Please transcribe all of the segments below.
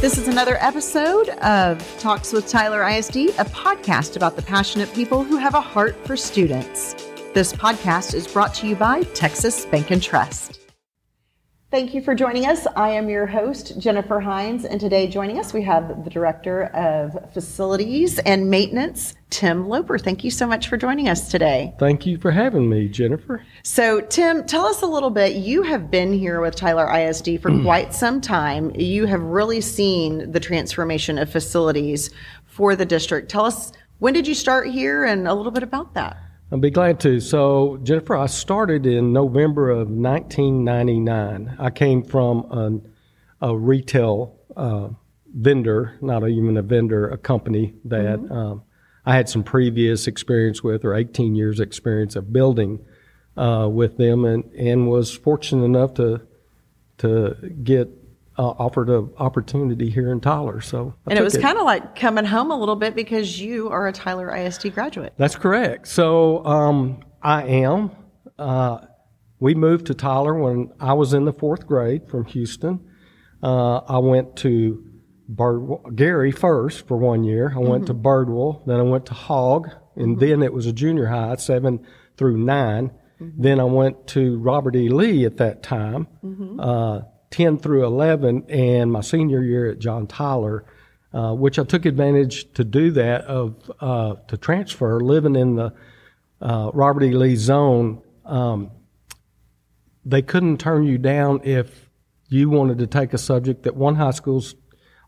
This is another episode of Talks with Tyler ISD, a podcast about the passionate people who have a heart for students. This podcast is brought to you by Texas Bank and Trust. Thank you for joining us. I am your host, Jennifer Hines, and today joining us, we have the Director of Facilities and Maintenance, Tim Loper. Thank you so much for joining us today. Thank you for having me, Jennifer. So, Tim, tell us a little bit. You have been here with Tyler ISD for quite some time. You have really seen the transformation of facilities for the district. Tell us, when did you start here and a little bit about that? I'll be glad to. So, Jennifer, I started in November of 1999. I came from a retail vendor, not even a vendor, a company that I had some previous experience with, or 18 years experience of building with them, and was fortunate enough to get offered an opportunity here in Tyler. And it was kind of like coming home a little bit because you are a Tyler ISD graduate. That's correct. So I am. We moved to Tyler when I was in the fourth grade from Houston. I went to Gary first for 1 year. I went to Birdwell. Then I went to Hogg. And then it was a junior high, 7 through 9. Then I went to Robert E. Lee at that time. 10 through 11, and my senior year at John Tyler, which I took advantage to do that to transfer, living in the Robert E. Lee zone. They couldn't turn you down if you wanted to take a subject that one high school's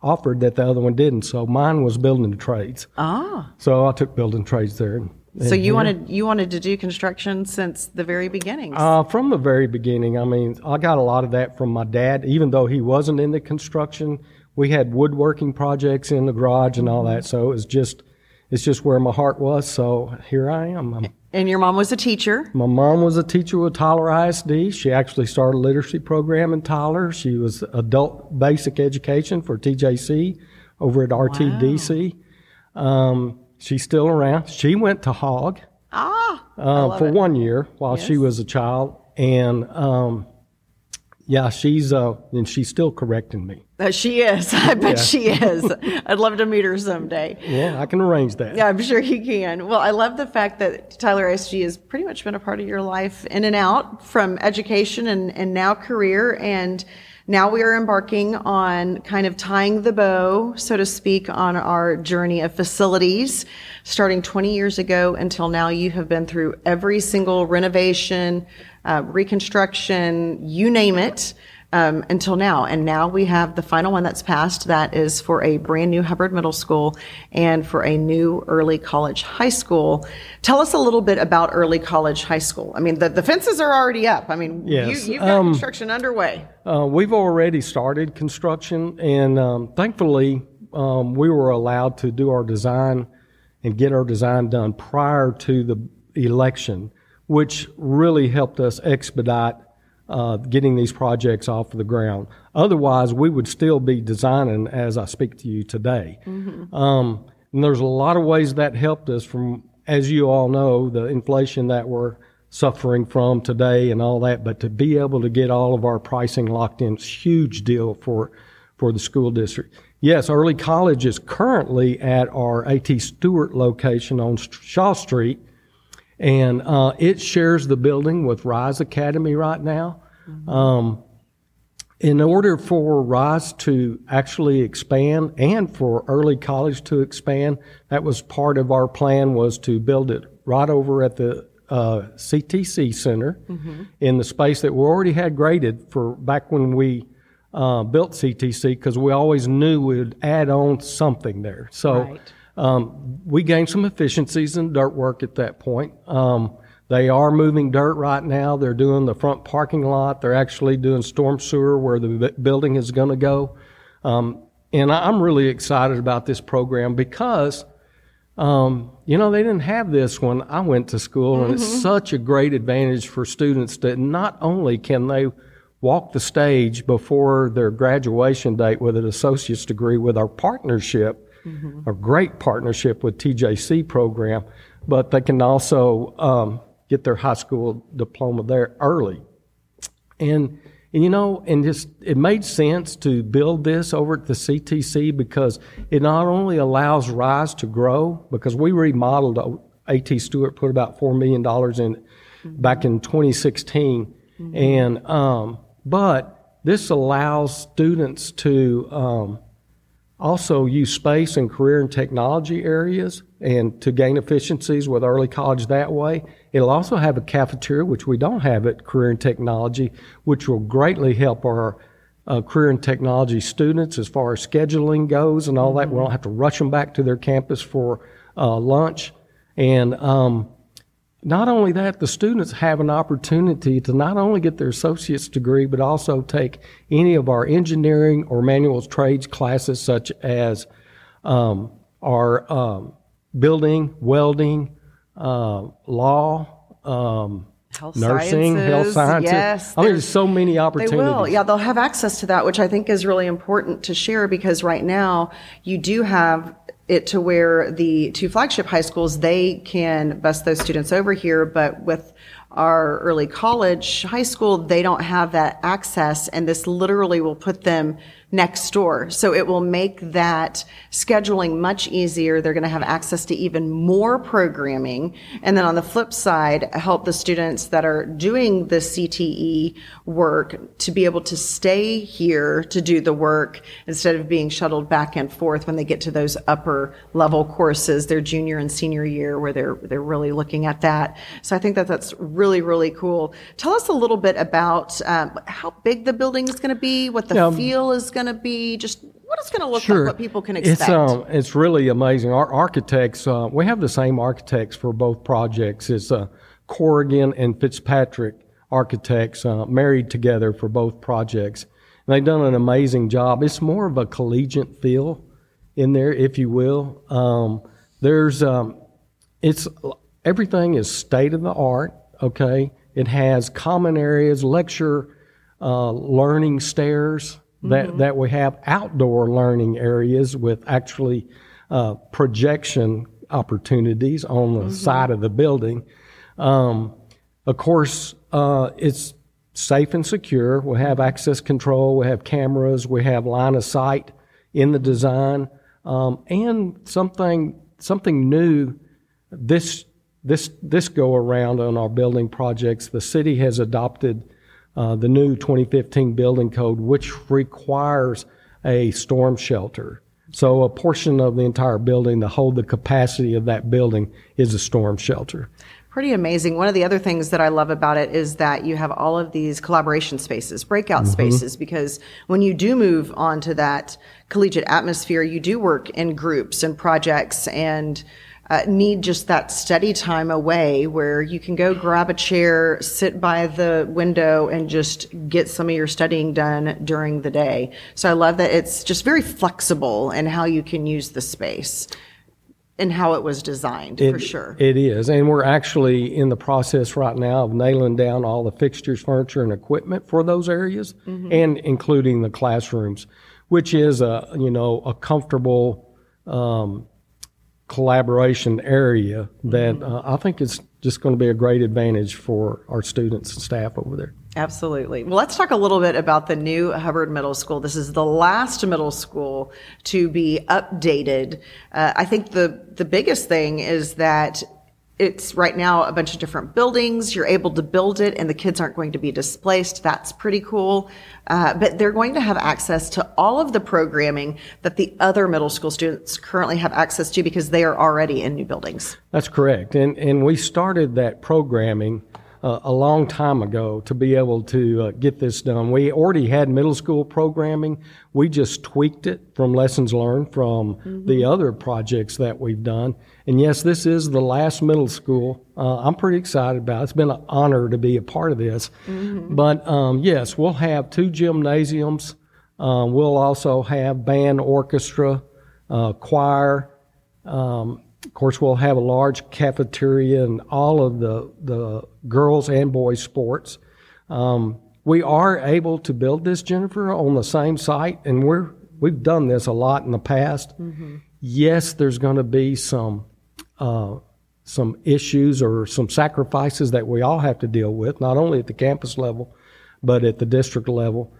offered that the other one didn't. So mine was building trades. So I took building trades there. So you wanted to do construction since the very beginning? From the very beginning. I mean, I got a lot of that from my dad, even though he wasn't into construction. We had woodworking projects in the garage and all that, so it's just where my heart was, so here I am. And your mom was a teacher? My mom was a teacher with Tyler ISD. She actually started a literacy program in Tyler. She was adult basic education for TJC over at RTDC. She's still around. She went to Hogg for 1 year while she was a child. And, and she's still correcting me. She is. I bet she is. I'd love to meet her someday. Yeah, I can arrange that. Yeah, I'm sure you can. Well, I love the fact that Tyler ISD has pretty much been a part of your life in and out, from education and now career. And now we are embarking on kind of tying the bow, so to speak, on our journey of facilities. Starting 20 years ago until now, you have been through every single renovation, reconstruction, you name it, until now. And now we have the final one that's passed. That is for a brand new Hubbard Middle School and for a new early college high school. Tell us a little bit about early college high school. I mean, the fences are already up. I mean, you've got construction underway. We've already started construction, and thankfully we were allowed to do our design and get our design done prior to the election, which really helped us expedite getting these projects off the ground. Otherwise, we would still be designing as I speak to you today. And there's a lot of ways that helped us from, as you all know, the inflation that we're suffering from today and all that, but to be able to get all of our pricing locked in is a huge deal for the school district. Yes, early college is currently at our A.T. Stewart location on Shaw Street, and it shares the building with Rise Academy right now. In order for Rise to actually expand and for early college to expand, that was part of our plan, was to build it right over at the CTC Center in the space that we already had graded for back when we built CTC, because we always knew we would add on something there. So we gained some efficiencies in dirt work at that point. They are moving dirt right now. They're doing the front parking lot. They're actually doing storm sewer where the building is going to go. And I'm really excited about this program because, they didn't have this when I went to school, and it's such a great advantage for students that not only can they walk the stage before their graduation date with an associate's degree with our partnership, a great partnership with TJC program, but they can also get their high school diploma there early. And And, you know, and just it made sense to build this over at the CTC because it not only allows Rise to grow, because we remodeled, A.T. Stewart put about $4 million in back in 2016, and but this allows students to also use space in career and technology areas and to gain efficiencies with early college that way. It'll also have a cafeteria, which we don't have at Career and Technology, which will greatly help our career and technology students as far as scheduling goes and all that. We don't have to rush them back to their campus for lunch. And not only that, the students have an opportunity to not only get their associate's degree, but also take any of our engineering or manual trades classes, such as our building, welding, law, health nursing, sciences, health sciences. Yes, I mean, there's so many opportunities. They will. Yeah, they'll have access to that, which I think is really important to share because right now you do have it to where the two flagship high schools, they can bus those students over here, but with our early college high school, they don't have that access, and this literally will put them next door. So it will make that scheduling much easier. They're going to have access to even more programming. And then on the flip side, help the students that are doing the CTE work to be able to stay here to do the work instead of being shuttled back and forth when they get to those upper level courses, their junior and senior year, where they're really looking at that. So I think that that's really, really cool. Tell us a little bit about how big the building is going to be, what the feel is going to be, just what it's going to look like, what people can expect. It's really amazing. Our architects, we have the same architects for both projects. It's Corrigan and Fitzpatrick architects married together for both projects. And they've done an amazing job. It's more of a collegiate feel in there, if you will. It's everything is state of the art. Okay, it has common areas, lecture, learning stairs. That we have outdoor learning areas with actually projection opportunities on the side of the building. Of course, it's safe and secure. We have access control. We have cameras. We have line of sight in the design. And something new this go around on our building projects, the city has adopted the new 2015 building code, which requires a storm shelter. So a portion of the entire building to hold the capacity of that building is a storm shelter. Pretty amazing. One of the other things that I love about it is that you have all of these collaboration spaces, breakout spaces, because when you do move on to that collegiate atmosphere, you do work in groups and projects and need just that study time away where you can go grab a chair, sit by the window, and just get some of your studying done during the day. So I love that it's just very flexible in how you can use the space and how it was designed, for sure. It is. And we're actually in the process right now of nailing down all the fixtures, furniture, and equipment for those areas, and including the classrooms, which is a comfortable collaboration area that I think is just going to be a great advantage for our students and staff over there. Absolutely. Well, let's talk a little bit about the new Hubbard Middle School. This is the last middle school to be updated. I think the biggest thing is that it's right now a bunch of different buildings. You're able to build it, and the kids aren't going to be displaced. That's pretty cool. But they're going to have access to all of the programming that the other middle school students currently have access to because they are already in new buildings. That's correct. And we started that programming a long time ago to be able to get this done. We already had middle school programming. We just tweaked it from lessons learned from the other projects that we've done. And yes, this is the last middle school. I'm pretty excited about it. It's been an honor to be a part of this. But yes, we'll have two gymnasiums. We'll also have band, orchestra, choir. Of course, we'll have a large cafeteria and all of the girls and boys sports. We are able to build this, Jennifer, on the same site, and we've done this a lot in the past. Yes, there's going to be some issues or some sacrifices that we all have to deal with, not only at the campus level, but at the district level,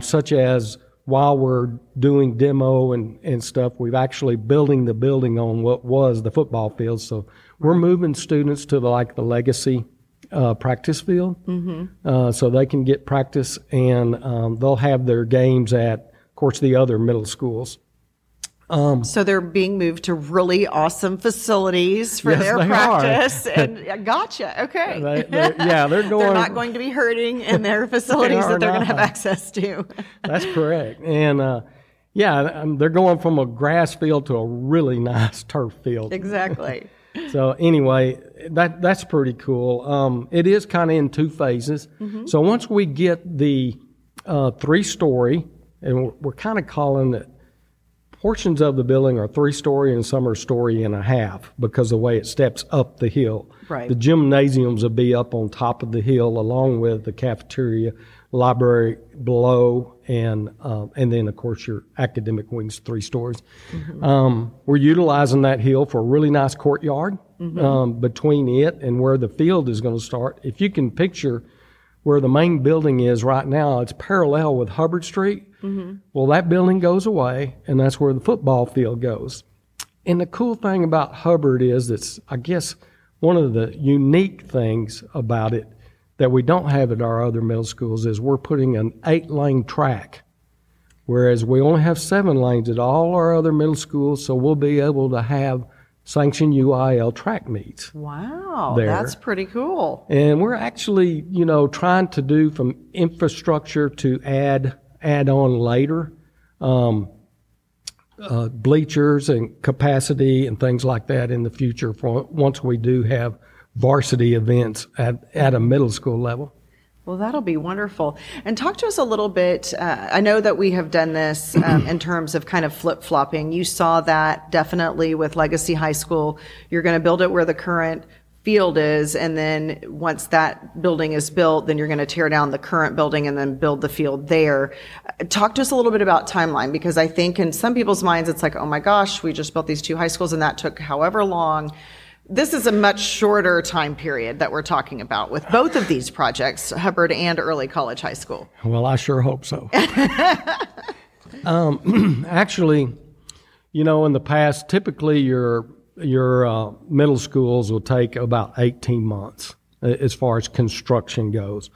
such as while we're doing demo and stuff, we've actually building the building on what was the football field. So we're moving students to the legacy practice field, so they can get practice, and they'll have their games at, of course, the other middle schools. So they're being moved to really awesome facilities for their practice. And Okay. They're going. They're not going to be hurting in their facilities that they're going to have access to. That's correct. And they're going from a grass field to a really nice turf field. Exactly. So anyway, that's pretty cool. It is kind of in two phases. Mm-hmm. So once we get the three-story, and we're kind of calling it, portions of the building are three-story and some are story and a half because of the way it steps up the hill. Right. The gymnasiums will be up on top of the hill along with the cafeteria, library below, and then, of course, your academic wings, three stories. Mm-hmm. We're utilizing that hill for a really nice courtyard between it and where the field is going to start. If you can picture where the main building is right now, it's parallel with Hubbard Street. Mm-hmm. Well, that building goes away, and that's where the football field goes. And the cool thing about Hubbard is that's, I guess, one of the unique things about it that we don't have at our other middle schools is we're putting an 8-lane track, whereas we only have 7 lanes at all our other middle schools, so we'll be able to have sanctioned UIL track meets. Wow, there. That's pretty cool. And we're actually, trying to do from infrastructure to add on later, bleachers and capacity and things like that in the future for once we do have varsity events at a middle school level. Well, that'll be wonderful. And talk to us a little bit. I know that we have done this in terms of kind of flip-flopping. You saw that definitely with Legacy High School. You're going to build it where the current field is, and then once that building is built, then you're going to tear down the current building and then build the field there. Talk to us a little bit about timeline, because I think in some people's minds it's like, oh my gosh, we just built these 2 high schools and that took however long. This is a much shorter time period that we're talking about with both of these projects, Hubbard and Early College High School. Well, I sure hope so. Actually, in the past, typically your middle schools will take about 18 months as far as construction goes.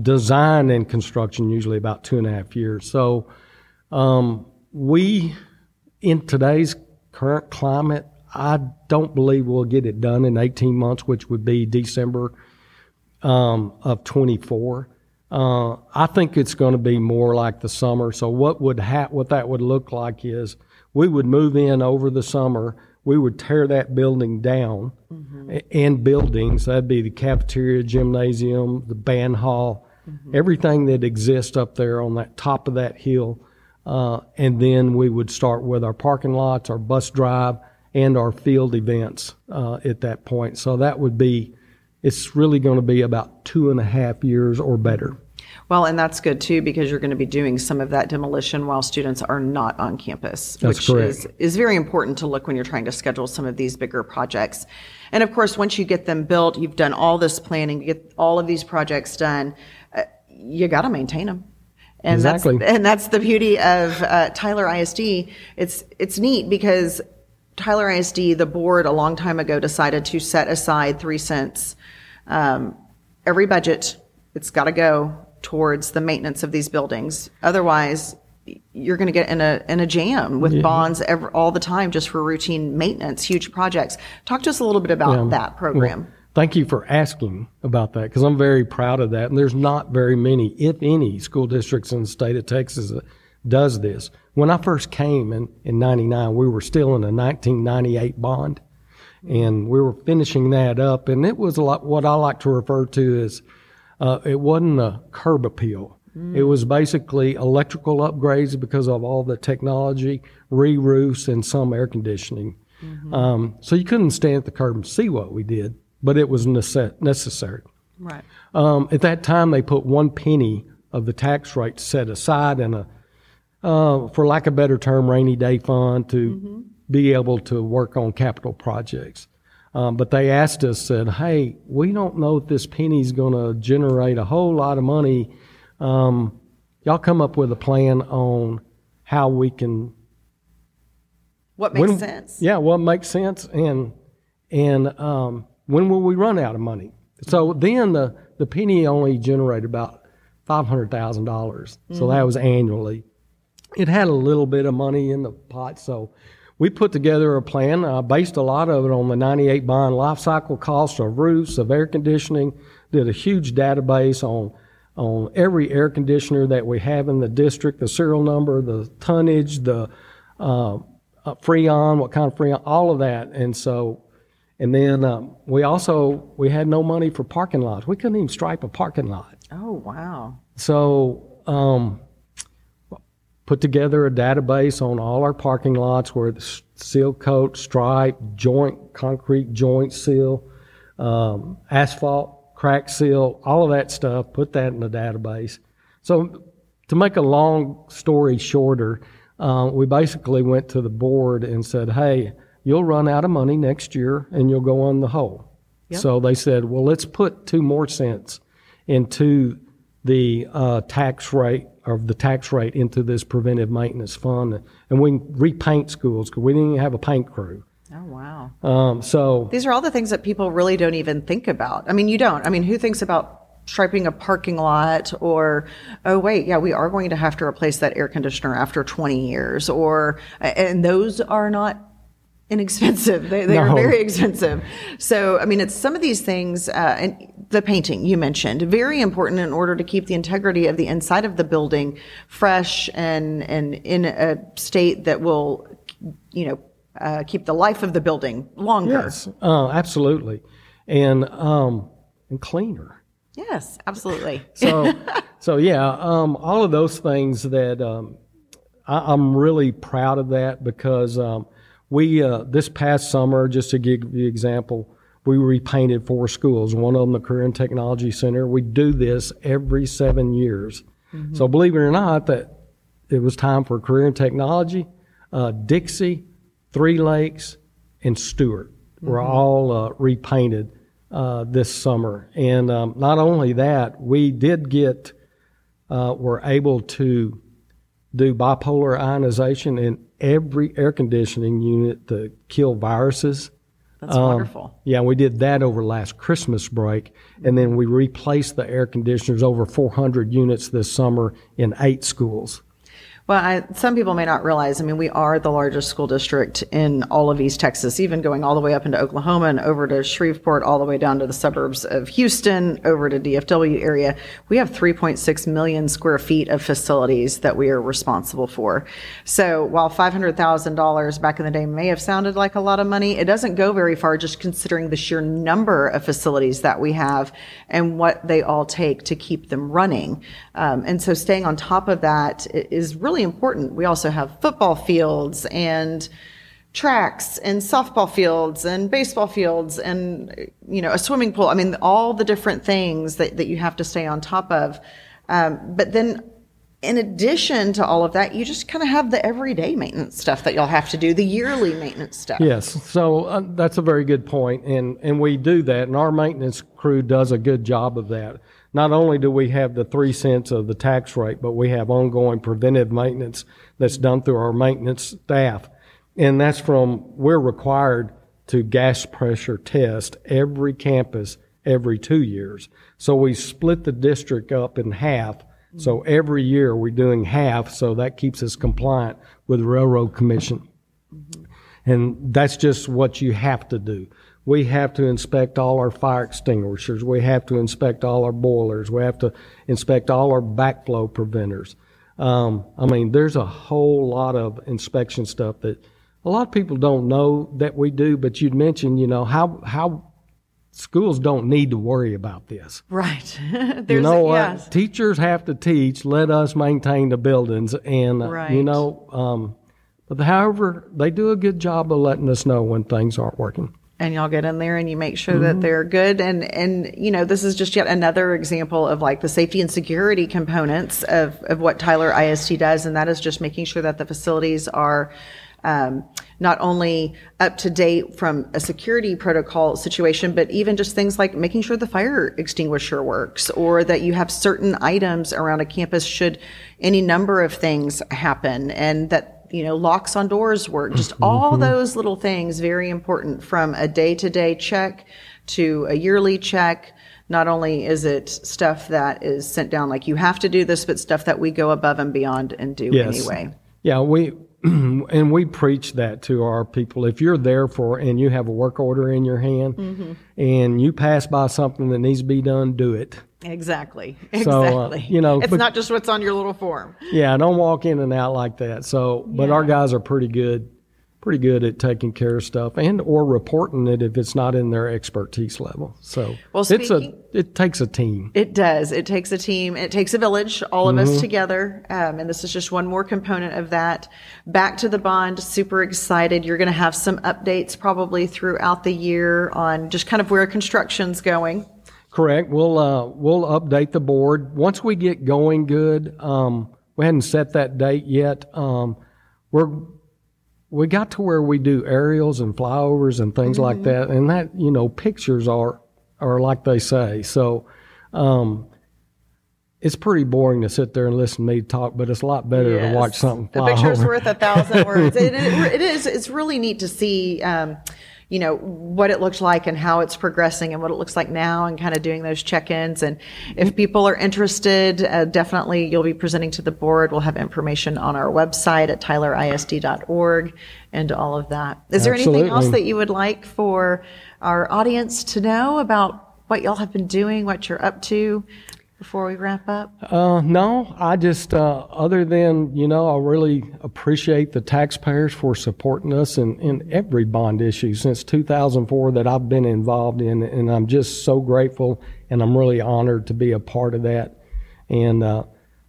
Design and construction usually about 2.5 years. So we, in today's current climate, I don't believe we'll get it done in 18 months, which would be December of 24. I think it's going to be more like the summer. So what that would look like is we would move in over the summer. We would tear that building down and buildings. That'd be the cafeteria, gymnasium, the band hall, everything that exists up there on that top of that hill. And then we would start with our parking lots, our bus drive, and our field events at that point. So that would be, it's really going to be about 2.5 years or better. Well, and that's good, too, because you're going to be doing some of that demolition while students are not on campus, that's which correct. Is very important to look when you're trying to schedule some of these bigger projects. And, of course, once you get them built, you've done all this planning, you get all of these projects done, you got to maintain them. And exactly. That's the beauty of Tyler ISD. It's neat because Tyler ISD, the board a long time ago decided to set aside 3 cents every budget. It's got to go towards the maintenance of these buildings. Otherwise, you're going to get in a jam with bonds all the time just for routine maintenance, huge projects. Talk to us a little bit about that program. Well, thank you for asking about that because I'm very proud of that. And there's not very many, if any, school districts in the state of Texas that does this. When I first came in 99, we were still in a 1998 bond, and we were finishing that up. And it was a lot, what I like to refer to as it wasn't a curb appeal. It was basically electrical upgrades because of all the technology, re-roofs, and some air conditioning. So you couldn't stand at the curb and see what we did, but it was necessary. Right. At that time, they put 1 penny of the tax rate set aside in a, for lack of a better term, rainy day fund to be able to work on capital projects. But they asked us, said, hey, we don't know if this penny's going to generate a whole lot of money. Y'all come up with a plan on how we can. What makes sense? Yeah, what makes sense, and when will we run out of money? So then the penny only generated about $500,000. Mm-hmm. So that was annually. It had a little bit of money in the pot, so we put together a plan, based a lot of it on the 98 bond life cycle cost of roofs, of air conditioning, did a huge database on every air conditioner that we have in the district, the serial number, the tonnage, the freon, what kind of freon, all of that. And so, and then we had no money for parking lots. We couldn't even stripe a parking lot. Oh, wow. So, put together a database on all our parking lots where it's seal coat, stripe, joint, concrete joint seal, asphalt, crack seal, all of that stuff, put that in the database. So to make a long story shorter, we basically went to the board and said, hey, you'll run out of money next year and you'll go on the hole. Yep. So they said, well, let's put 2 more cents into the tax rate into this preventive maintenance fund, and we can repaint schools because we didn't even have a paint crew. Oh, wow. So these are all the things that people really don't even think about. I mean, you don't. I mean, who thinks about striping a parking lot or, oh, wait, yeah, we are going to have to replace that air conditioner after 20 years or, and those are not inexpensive. They are very expensive. So, I mean, it's some of these things, and the painting you mentioned, very important in order to keep the integrity of the inside of the building fresh and in a state that will, keep the life of the building longer. Yes, absolutely. And cleaner. Yes, absolutely. So all of those things that, I'm really proud of that because, we this past summer, just to give the example, we repainted 4 schools, one of them the Career and Technology Center. We do this every 7 years. Mm-hmm. So believe it or not, that it was time for Career and Technology, Dixie, 3 Lakes, and Stewart were all repainted this summer. And not only that, we did get, were able to do bipolar ionization in every air conditioning unit to kill viruses. That's wonderful. Yeah, we did that over last Christmas break, and then we replaced the air conditioners over 400 units this summer in 8 schools. Well, some people may not realize, I mean, we are the largest school district in all of East Texas, even going all the way up into Oklahoma and over to Shreveport, all the way down to the suburbs of Houston, over to DFW area. We have 3.6 million square feet of facilities that we are responsible for. So while $500,000 back in the day may have sounded like a lot of money, it doesn't go very far just considering the sheer number of facilities that we have and what they all take to keep them running. And so staying on top of that is really important. We also have football fields and tracks and softball fields and baseball fields and, a swimming pool. I mean, all the different things that you have to stay on top of. But then in addition to all of that, you just kind of have the everyday maintenance stuff that you'll have to do, the yearly maintenance stuff. Yes. So that's a very good point. And we do that. And our maintenance crew does a good job of that. Not only do we have the 3 cents of the tax rate, but we have ongoing preventive maintenance that's done through our maintenance staff. And that's we're required to gas pressure test every campus every 2 years. So we split the district up in half. So every year we're doing half, so that keeps us compliant with the Railroad Commission. Mm-hmm. And that's just what you have to do. We have to inspect all our fire extinguishers. We have to inspect all our boilers. We have to inspect all our backflow preventers. There's a whole lot of inspection stuff that a lot of people don't know that we do, but you'd mentioned, how schools don't need to worry about this. Right. Yes. Teachers have to teach. Let us maintain the buildings. And, right. But however, they do a good job of letting us know when things aren't working. And y'all get in there and you make sure that they're good. And this is just yet another example of like the safety and security components of what Tyler ISD does. And that is just making sure that the facilities are not only up to date from a security protocol situation, but even just things like making sure the fire extinguisher works, or that you have certain items around a campus should any number of things happen, and that, you know, locks on doors work, just all those little things, very important from a day-to-day check to a yearly check. Not only is it stuff that is sent down like you have to do this, but stuff that we go above and beyond and do anyway. Yeah, we preach that to our people. If you're there and you have a work order in your hand and you pass by something that needs to be done, do it. Exactly. So, it's not just what's on your little form. Yeah, don't walk in and out like that. So, but our guys are pretty good at taking care of stuff and or reporting it if it's not in their expertise level. So, it takes a team. It does. It takes a team. It takes a village, all of us together. And this is just one more component of that. Back to the bond, super excited. You're going to have some updates probably throughout the year on just kind of where construction's going. Correct. We'll update the board once we get going good. We hadn't set that date yet. We got to where we do aerials and flyovers and things like that. And that, pictures are like they say. So, it's pretty boring to sit there and listen to me talk, but it's a lot better to watch something fly. The picture's worth 1,000 words. It is. It's really neat to see, what it looked like and how it's progressing and what it looks like now, and kind of doing those check-ins. And if people are interested, definitely you'll be presenting to the board. We'll have information on our website at tylerisd.org and all of that. Is there anything else that you would like for our audience to know about what y'all have been doing, what you're up to before we wrap up? No, I just, other than, I really appreciate the taxpayers for supporting us in every bond issue since 2004 that I've been involved in. And I'm just so grateful, and I'm really honored to be a part of that. And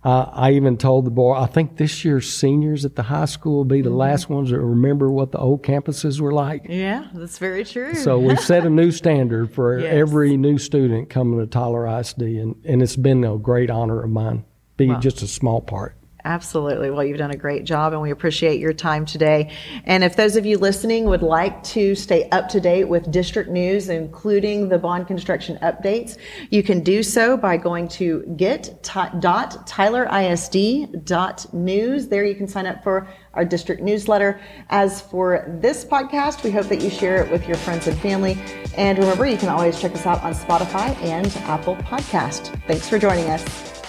I even told the board, I think this year's seniors at the high school will be the last ones that remember what the old campuses were like. Yeah, that's very true. So we've set a new standard for every new student coming to Tyler ISD, and it's been a great honor of mine, being just a small part. Absolutely. Well, you've done a great job, and we appreciate your time today. And if those of you listening would like to stay up to date with district news, including the bond construction updates, you can do so by going to get.tylerisd.news. There you can sign up for our district newsletter. As for this podcast, we hope that you share it with your friends and family. And remember, you can always check us out on Spotify and Apple Podcast. Thanks for joining us.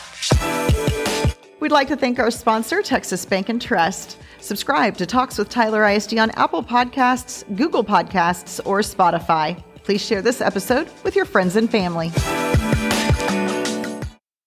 We'd like to thank our sponsor, Texas Bank and Trust. Subscribe to Talks with Tyler ISD on Apple Podcasts, Google Podcasts, or Spotify. Please share this episode with your friends and family.